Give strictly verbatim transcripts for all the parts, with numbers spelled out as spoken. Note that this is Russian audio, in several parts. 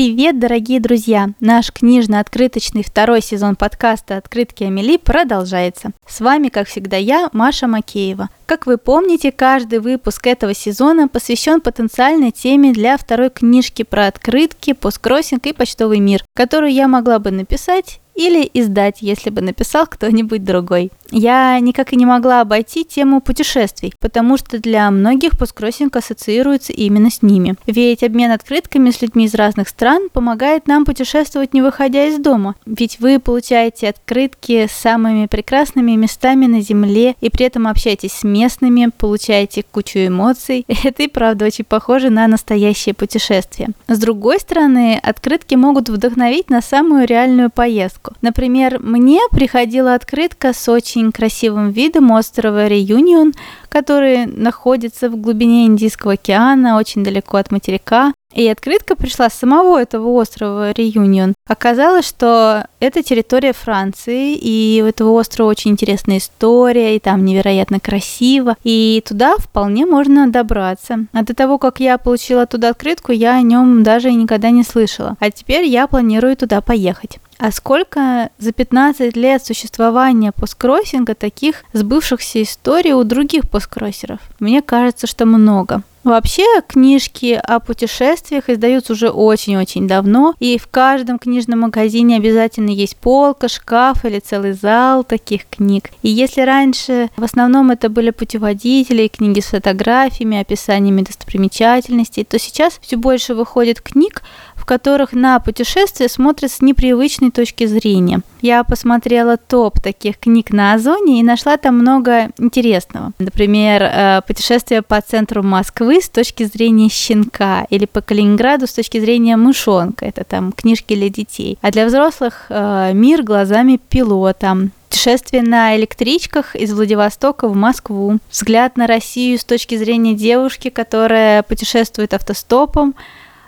Привет, дорогие друзья! Наш книжно-открыточный второй сезон подкаста «Открытки Амели» продолжается. С вами, как всегда, я, Маша Макеева. Как вы помните, каждый выпуск этого сезона посвящен потенциальной теме для второй книжки про открытки, посткроссинг и почтовый мир, которую я могла бы написать или издать, если бы написал кто-нибудь другой. Я никак и не могла обойти тему путешествий, потому что для многих посткроссинг ассоциируется именно с ними. Ведь обмен открытками с людьми из разных стран помогает нам путешествовать, не выходя из дома. Ведь вы получаете открытки с самыми прекрасными местами на земле и при этом общаетесь с местными, получаете кучу эмоций. Это и правда очень похоже на настоящее путешествие. С другой стороны, открытки могут вдохновить на самую реальную поездку. Например, мне приходила открытка с очень красивым видом острова Реюньон, который находится в глубине Индийского океана, очень далеко от материка. И открытка пришла с самого этого острова Реюньон. Оказалось, что это территория Франции, и у этого острова очень интересная история, и там невероятно красиво, и туда вполне можно добраться. А до того, как я получила туда открытку, я о нем даже никогда не слышала. А теперь я планирую туда поехать. А сколько за пятнадцать лет существования посткроссинга таких сбывшихся историй у других посткроссеров? Мне кажется, что много. Вообще, книжки о путешествиях издаются уже очень-очень давно, и в каждом книжном магазине обязательно есть полка, шкаф или целый зал таких книг. И если раньше в основном это были путеводители, книги с фотографиями, описаниями достопримечательностей, то сейчас все больше выходит книг, в которых на путешествия смотрят с непривычной точки зрения. Я посмотрела топ таких книг на Озоне и нашла там много интересного. Например, путешествие по центру Москвы с точки зрения щенка или по Калининграду с точки зрения мышонка. Это там книжки для детей. А для взрослых «Мир глазами пилота». Путешествие на электричках из Владивостока в Москву. Взгляд на Россию с точки зрения девушки, которая путешествует автостопом.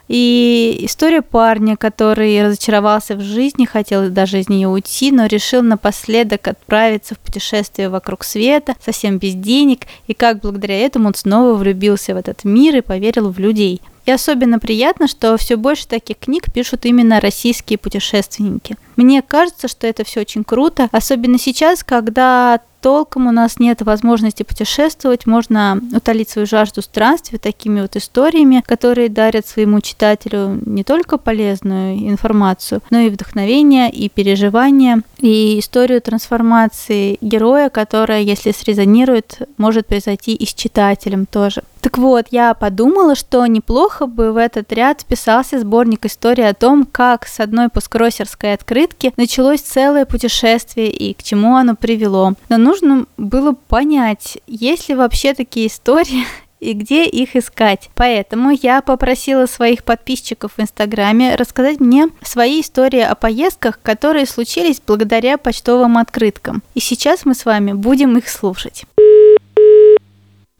И история парня, который разочаровался в жизни, хотел даже из нее уйти, но решил напоследок отправиться в путешествие вокруг света, совсем без денег, и как благодаря этому он снова влюбился в этот мир и поверил в людей. И особенно приятно, что все больше таких книг пишут именно российские путешественники. Мне кажется, что это все очень круто, особенно сейчас, когда толком у нас нет возможности путешествовать, можно утолить свою жажду странствий такими вот историями, которые дарят своему читателю не только полезную информацию, но и вдохновение, и переживания, и историю трансформации героя, которая, если срезонирует, может произойти и с читателем тоже. Так вот, я подумала, что неплохо бы в этот ряд вписался сборник истории о том, как с одной посткроссерской открытки началось целое путешествие и к чему оно привело. Но нужно было понять, есть ли вообще такие истории и где их искать. Поэтому я попросила своих подписчиков в Инстаграме рассказать мне свои истории о поездках, которые случились благодаря почтовым открыткам. И сейчас мы с вами будем их слушать.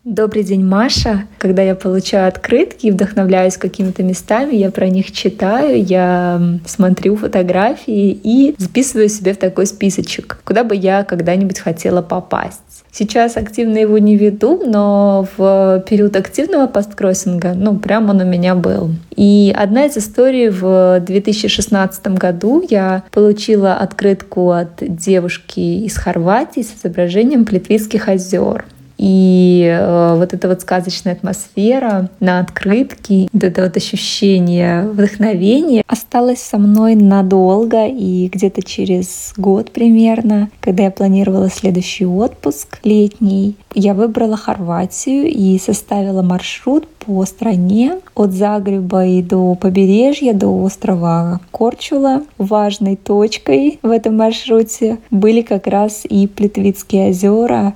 Добрый день, Маша. Когда я получаю открытки и вдохновляюсь какими-то местами, я про них читаю, я смотрю фотографии и записываю себе в такой списочек, куда бы я когда-нибудь хотела попасть. Сейчас активно его не веду, но в период активного посткроссинга, ну, прям он у меня был. И одна из историй: в две тысячи шестнадцатом году я получила открытку от девушки из Хорватии с изображением Плитвицких озер. И э, вот эта вот сказочная атмосфера на открытке, вот это вот ощущение вдохновения осталось со мной надолго. И где-то через год примерно, когда я планировала следующий отпуск летний, я выбрала Хорватию и составила маршрут по стране от Загреба и до побережья, до острова Корчула. Важной точкой в этом маршруте были как раз и Плитвицкие озера.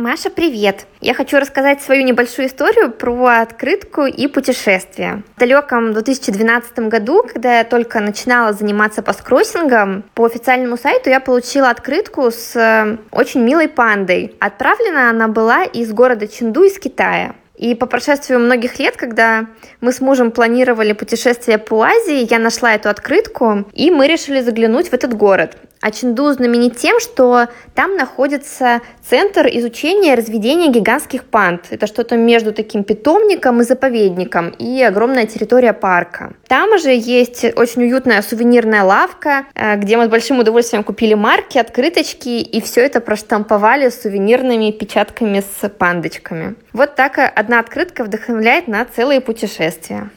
Маша, привет! Я хочу рассказать свою небольшую историю про открытку и путешествия. В далеком две тысячи двенадцатом году, когда я только начинала заниматься посткроссингом, по официальному сайту я получила открытку с очень милой пандой. Отправлена она была из города Чэнду из Китая. И по прошествию многих лет, когда мы с мужем планировали путешествие по Азии, я нашла эту открытку, и мы решили заглянуть в этот город. А Чэнду знаменит тем, что там находится центр изучения и разведения гигантских панд. Это что-то между таким питомником и заповедником, и огромная территория парка. Там же есть очень уютная сувенирная лавка, где мы с большим удовольствием купили марки, открыточки, и все это проштамповали сувенирными печатками с пандочками. Вот так одна открытка вдохновляет на целые путешествия.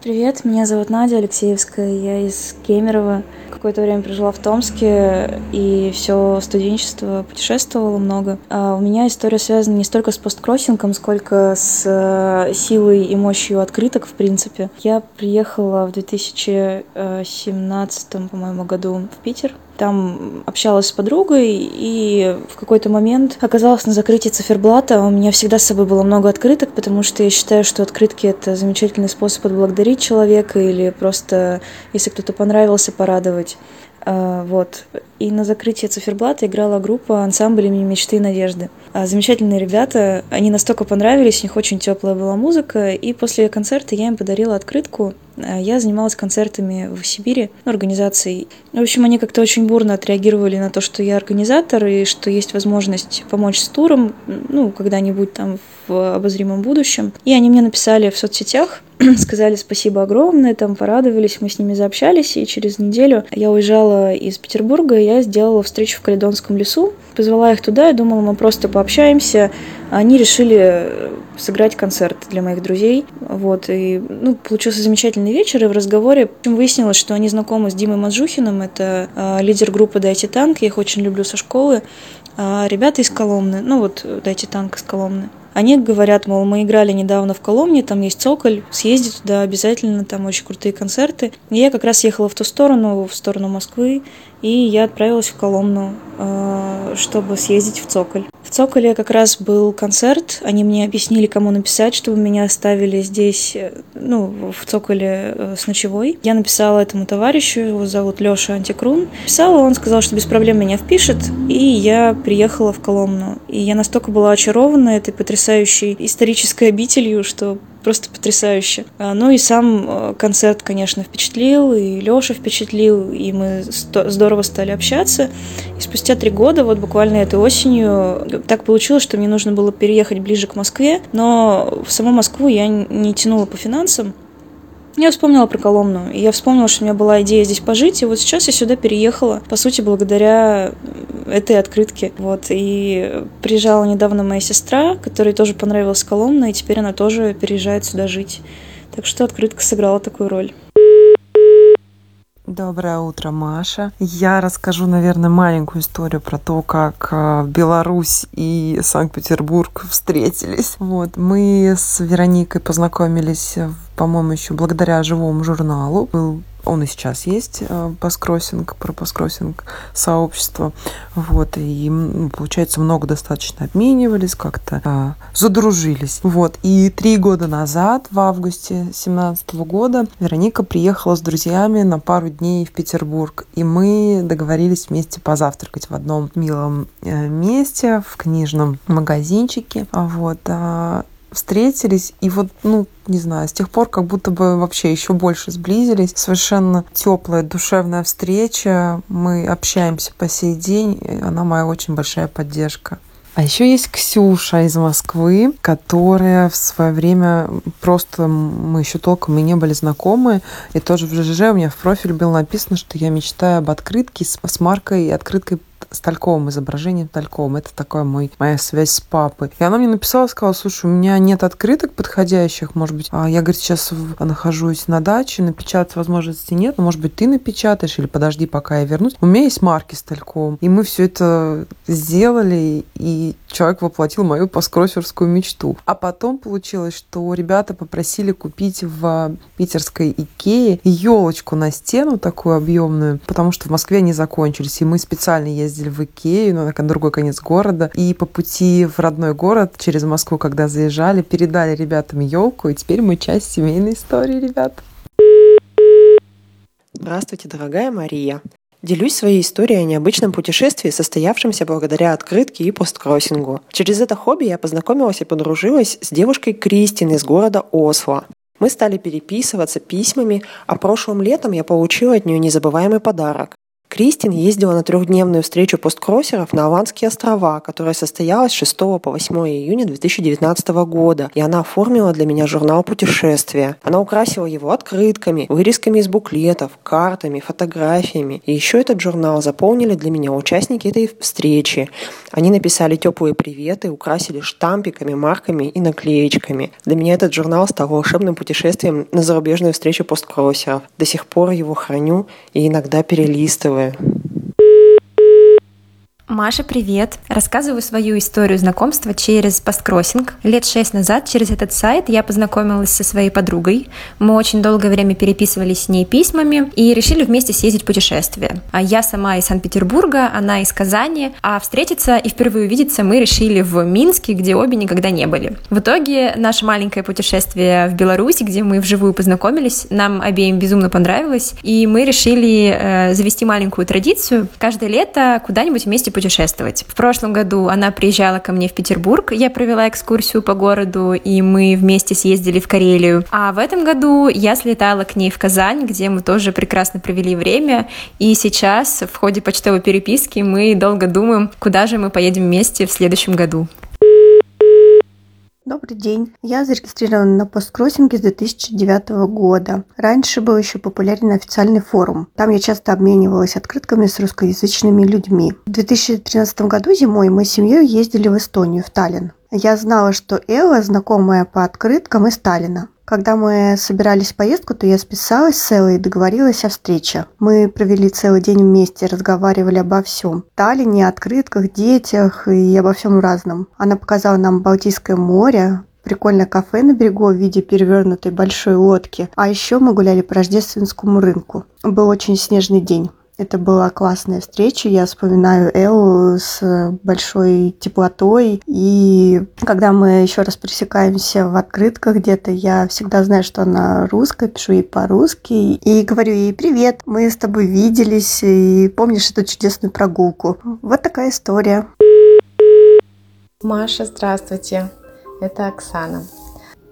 Привет, меня зовут Надя Алексеевская, я из Кемерова. Какое-то время прожила в Томске и все студенчество путешествовала много. А у меня история связана не столько с посткроссингом, сколько с силой и мощью открыток, в принципе. Я приехала в две тысячи семнадцатом, по-моему, году в Питер. Там общалась с подругой, и в какой-то момент оказалась на закрытии циферблата. У меня всегда с собой было много открыток, потому что я считаю, что открытки — это замечательный способ отблагодарить человека или просто, если кто-то понравился, порадовать. Вот. И на закрытии циферблата играла группа «Ансамбль имени Мечты и Надежды». Замечательные ребята, они настолько понравились, у них очень теплая была музыка, и после концерта я им подарила открытку. Я занималась концертами в Сибири, ну, организацией. В общем, они как-то очень бурно отреагировали на то, что я организатор, и что есть возможность помочь с туром, ну, когда-нибудь там в обозримом будущем. И они мне написали в соцсетях, сказали спасибо огромное, там порадовались, мы с ними заобщались, и через неделю я уезжала из Петербурга, я сделала встречу в Каледонском лесу, позвала их туда, я думала, мы просто пообщаемся, они решили сыграть концерт для моих друзей, вот, и, ну, получился замечательный вечер, и в разговоре выяснилось, что они знакомы с Димой Маджухиным, это э, лидер группы «Дайте танк», я их очень люблю со школы, э, ребята из Коломны, ну вот «Дайте танк» из Коломны. Они говорят, мол, мы играли недавно в Коломне, там есть Цоколь, съезди туда обязательно, там очень крутые концерты. И я как раз ехала в ту сторону, в сторону Москвы, и я отправилась в Коломну, чтобы съездить в Цоколь. В Цоколе как раз был концерт, они мне объяснили, кому написать, чтобы меня оставили здесь, ну, в Цоколе с ночевой. Я написала этому товарищу, его зовут Леша Антикрун. Писала, он сказал, что без проблем меня впишет, и я приехала в Коломну. И я настолько была очарована этой потрясающей исторической обителью, что... Просто потрясающе. Ну и сам концерт, конечно, впечатлил, и Леша впечатлил, и мы здорово стали общаться. И спустя три года, вот буквально этой осенью, так получилось, что мне нужно было переехать ближе к Москве, но в саму Москву я не тянула по финансам. Я вспомнила про Коломну, и я вспомнила, что у меня была идея здесь пожить, и вот сейчас я сюда переехала, по сути, благодаря этой открытке, вот, и приезжала недавно моя сестра, которой тоже понравилась Коломна, и теперь она тоже переезжает сюда жить, так что открытка сыграла такую роль. Доброе утро, Маша. Я расскажу, наверное, маленькую историю про то, как Беларусь и Санкт-Петербург встретились. Вот. Мы с Вероникой познакомились, по-моему, еще благодаря живому журналу. Был Он и сейчас есть, посткроссинг, про посткроссинг сообщество. Вот, и, получается, много достаточно обменивались, как-то а, задружились. Вот, и три года назад, в августе две тысячи семнадцатого года, Вероника приехала с друзьями на пару дней в Петербург. И мы договорились вместе позавтракать в одном милом месте, в книжном магазинчике. Вот, а, встретились, и вот, ну, не знаю, с тех пор как будто бы вообще еще больше сблизились. Совершенно теплая, душевная встреча. Мы общаемся по сей день. Она моя очень большая поддержка. А еще есть Ксюша из Москвы, которая в свое время просто... Мы еще толком и не были знакомы. И тоже в ЖЖЖ у меня в профиль было написано, что я мечтаю об открытке с, с маркой и открыткой с тальковым изображением, тальковым. Это такая мой, моя связь с папой. И она мне написала, сказала, слушай, у меня нет открыток подходящих, может быть, а я, говорит, сейчас нахожусь на даче, напечатать возможности нет, но, может быть, ты напечатаешь или подожди, пока я вернусь. У меня есть марки с тальковым. И мы все это сделали, и человек воплотил мою посткроссерскую мечту. А потом получилось, что ребята попросили купить в питерской Икее елочку на стену такую объемную, потому что в Москве они закончились, и мы специально ездили ездили в Икею, ну, на другой конец города, и по пути в родной город через Москву, когда заезжали, передали ребятам елку, и теперь мы часть семейной истории, ребят. Здравствуйте, дорогая Мария. Делюсь своей историей о необычном путешествии, состоявшемся благодаря открытке и посткроссингу. Через это хобби я познакомилась и подружилась с девушкой Кристин из города Осло. Мы стали переписываться письмами, а прошлым летом я получила от нее незабываемый подарок. Кристин ездила на трехдневную встречу посткроссеров на Аландские острова, которая состоялась с шестого по восьмое июня две тысячи девятнадцатого года, и она оформила для меня журнал путешествия. Она украсила его открытками, вырезками из буклетов, картами, фотографиями. И еще этот журнал заполнили для меня участники этой встречи. Они написали теплые приветы, украсили штампиками, марками и наклеечками. Для меня этот журнал стал волшебным путешествием на зарубежную встречу посткроссеров. До сих пор его храню и иногда перелистываю. Маша, привет! Рассказываю свою историю знакомства через посткроссинг. Лет шесть назад через этот сайт я познакомилась со своей подругой. Мы очень долгое время переписывались с ней письмами и решили вместе съездить в путешествие. Я сама из Санкт-Петербурга, она из Казани, а встретиться и впервые увидеться мы решили в Минске, где обе никогда не были. В итоге наше маленькое путешествие в Беларуси, где мы вживую познакомились, нам обеим безумно понравилось, и мы решили завести маленькую традицию. Каждое лето куда-нибудь вместе путешествовать. В прошлом году она приезжала ко мне в Петербург, я провела экскурсию по городу, и мы вместе съездили в Карелию. А в этом году я слетала к ней в Казань, где мы тоже прекрасно провели время, и сейчас в ходе почтовой переписки мы долго думаем, куда же мы поедем вместе в следующем году. Добрый день. Я зарегистрирована на посткроссинге с две тысячи девятого года. Раньше был еще популярен официальный форум. Там я часто обменивалась открытками с русскоязычными людьми. В две тысячи тринадцатом году зимой мы с семьей ездили в Эстонию, в Таллин. Я знала, что Элла знакомая по открыткам из Таллина. Когда мы собирались в поездку, то я списалась с Эллой и договорилась о встрече. Мы провели целый день вместе, разговаривали обо всем. Таллине, открытках, детях и обо всем разном. Она показала нам Балтийское море, прикольное кафе на берегу в виде перевернутой большой лодки. А еще мы гуляли по Рождественскому рынку. Был очень снежный день. Это была классная встреча, я вспоминаю Эллу с большой теплотой, и когда мы еще раз пересекаемся в открытках где-то, я всегда знаю, что она русская, пишу ей по-русски, и говорю ей «Привет, мы с тобой виделись, и помнишь эту чудесную прогулку?» Вот такая история. Маша, здравствуйте, это Оксана.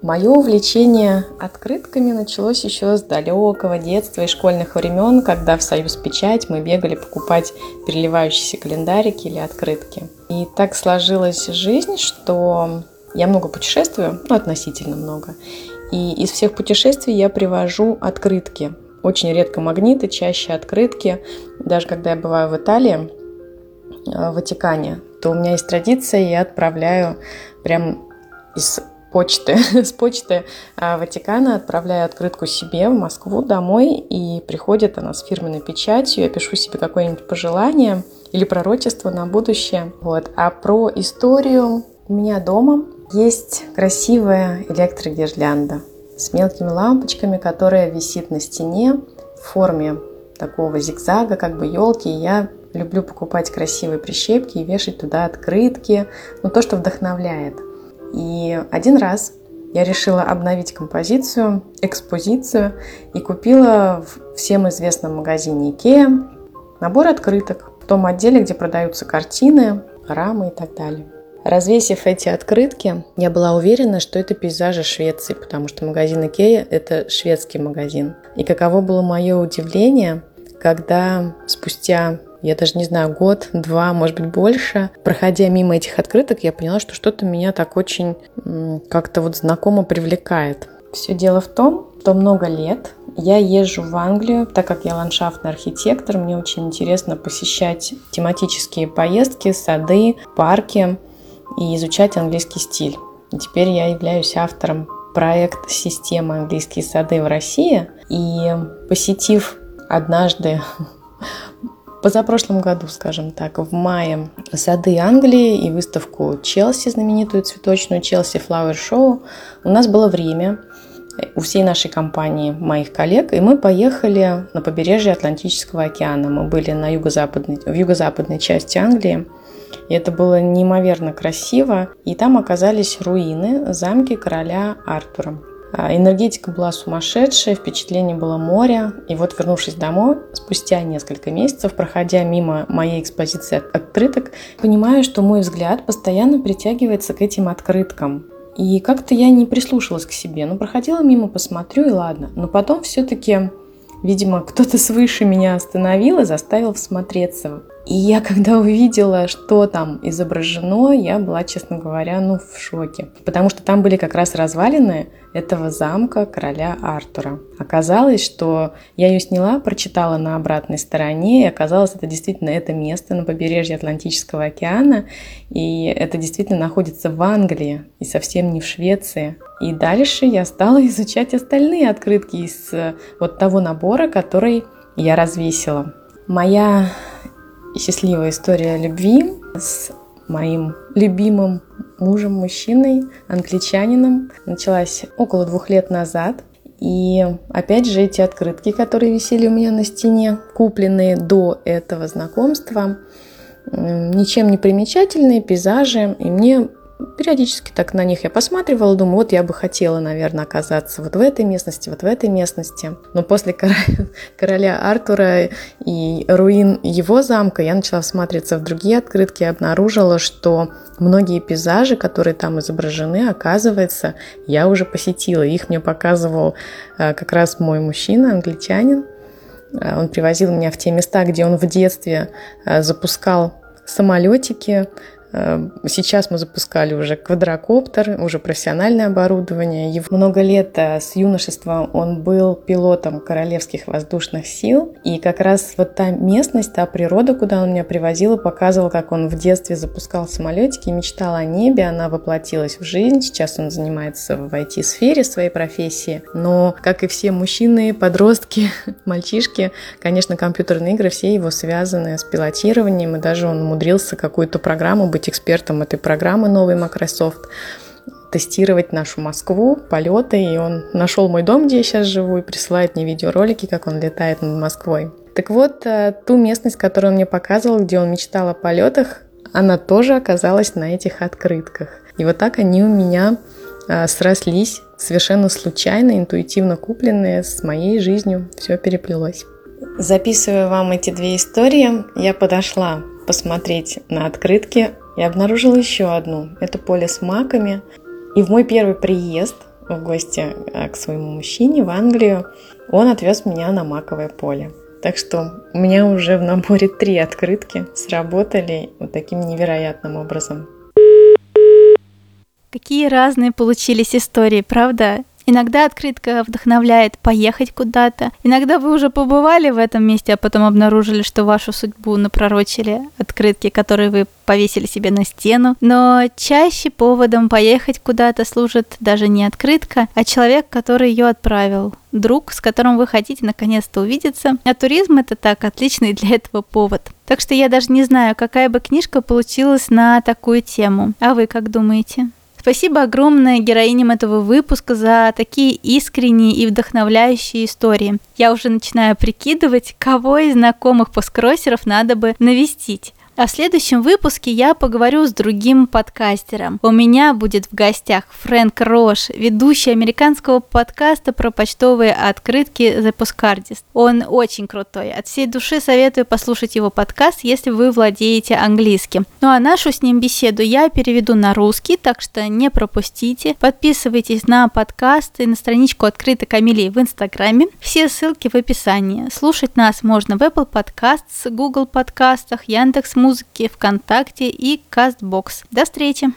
Мое увлечение открытками началось еще с далекого детства и школьных времен, когда в «Союз Печать» мы бегали покупать переливающиеся календарики или открытки. И так сложилась жизнь, что я много путешествую, ну, относительно много, и из всех путешествий я привожу открытки. Очень редко магниты, чаще открытки. Даже когда я бываю в Италии, в Ватикане, то у меня есть традиция, я отправляю прям из... Почты. С почты Ватикана отправляю открытку себе в Москву домой, и приходит она с фирменной печатью. Я пишу себе какое-нибудь пожелание или пророчество на будущее. Вот. А про историю у меня дома есть красивая электрогирлянда с мелкими лампочками, которая висит на стене в форме такого зигзага, как бы елки. Я люблю покупать красивые прищепки и вешать туда открытки, ну то, что вдохновляет. И один раз я решила обновить композицию, экспозицию, и купила в всем известном магазине «Икея» набор открыток в том отделе, где продаются картины, рамы и так далее. Развесив эти открытки, я была уверена, что это пейзажи Швеции, потому что магазин «Икея» — это шведский магазин. И каково было мое удивление, когда спустя... Я даже не знаю, год, два, может быть, больше. Проходя мимо этих открыток, я поняла, что что-то меня так очень как-то вот знакомо привлекает. Все дело в том, что много лет я езжу в Англию, так как я ландшафтный архитектор, мне очень интересно посещать тематические поездки, сады, парки и изучать английский стиль. И теперь я являюсь автором проекта «Система английские сады в России». И посетив однажды... позапрошлом году, скажем так, в мае сады Англии и выставку Челси, знаменитую цветочную Челси Flower Show, у нас было время у всей нашей компании, моих коллег, и мы поехали на побережье Атлантического океана. Мы были на юго-западной, в юго-западной части Англии, и это было неимоверно красиво, и там оказались руины замки короля Артура. Энергетика была сумасшедшая, впечатление было море. И вот, вернувшись домой, спустя несколько месяцев, проходя мимо моей экспозиции открыток, понимаю, что мой взгляд постоянно притягивается к этим открыткам. И как-то я не прислушалась к себе. Ну, проходила мимо, посмотрю, и ладно. Но потом все-таки, видимо, кто-то свыше меня остановил и заставил всмотреться. И я, когда увидела, что там изображено, я была, честно говоря, ну, в шоке. Потому что там были как раз развалины этого замка короля Артура. Оказалось, что я ее сняла, прочитала на обратной стороне, и оказалось, это действительно это место на побережье Атлантического океана, и это действительно находится в Англии, и совсем не в Швеции. И дальше я стала изучать остальные открытки из вот того набора, который я развесила. Моя... счастливая история любви с моим любимым мужем-мужчиной, англичанином, началась около двух лет назад. И опять же эти открытки, которые висели у меня на стене, купленные до этого знакомства, ничем не примечательные пейзажи. И мне периодически так на них я посматривала, думаю, вот я бы хотела, наверное, оказаться вот в этой местности, вот в этой местности. Но после короля Артура и руин его замка я начала всматриваться в другие открытки и обнаружила, что многие пейзажи, которые там изображены, оказывается, я уже посетила. Их мне показывал как раз мой мужчина, англичанин. Он привозил меня в те места, где он в детстве запускал самолетики. Сейчас мы запускали уже квадрокоптер, уже профессиональное оборудование. Его много лет с юношества он был пилотом Королевских воздушных сил. И как раз вот та местность, та природа, куда он меня привозил, показывала, как он в детстве запускал самолетики, мечтал о небе, она воплотилась в жизнь. Сейчас он занимается в ай ти-сфере своей профессии. Но, как и все мужчины, подростки, мальчишки, конечно, компьютерные игры, все его связаны с пилотированием. И даже он умудрился какую-то программу быть экспертом этой программы новой Microsoft, тестировать нашу Москву, полеты, и он нашел мой дом, где я сейчас живу, и присылает мне видеоролики, как он летает над Москвой. Так вот, ту местность, которую он мне показывал, где он мечтал о полетах, она тоже оказалась на этих открытках. И вот так они у меня срослись, совершенно случайно, интуитивно купленные, с моей жизнью все переплелось. Записывая вам эти две истории, я подошла посмотреть на открытки и обнаружила еще одну. Это поле с маками. И в мой первый приезд в гости к своему мужчине в Англию он отвез меня на маковое поле. Так что у меня уже в наборе три открытки сработали вот таким невероятным образом. Какие разные получились истории, правда? Иногда открытка вдохновляет поехать куда-то. Иногда вы уже побывали в этом месте, а потом обнаружили, что вашу судьбу напророчили открытки, которые вы повесили себе на стену. Но чаще поводом поехать куда-то служит даже не открытка, а человек, который ее отправил. Друг, с которым вы хотите наконец-то увидеться. А туризм — это так, отличный для этого повод. Так что я даже не знаю, какая бы книжка получилась на такую тему. А вы как думаете? Спасибо огромное героиням этого выпуска за такие искренние и вдохновляющие истории. Я уже начинаю прикидывать, кого из знакомых посткроссеров надо бы навестить. А в следующем выпуске я поговорю с другим подкастером. У меня будет в гостях Фрэнк Рош, ведущий американского подкаста про почтовые открытки The Postcardist. Он очень крутой. От всей души советую послушать его подкаст, если вы владеете английским. Ну а нашу с ним беседу я переведу на русский, так что не пропустите. Подписывайтесь на подкаст и на страничку Открыток Амели в Инстаграме. Все ссылки в описании. Слушать нас можно в Apple Podcasts, Google Подкастах, Яндекс.Музыки, ВКонтакте и Кастбокс. До встречи!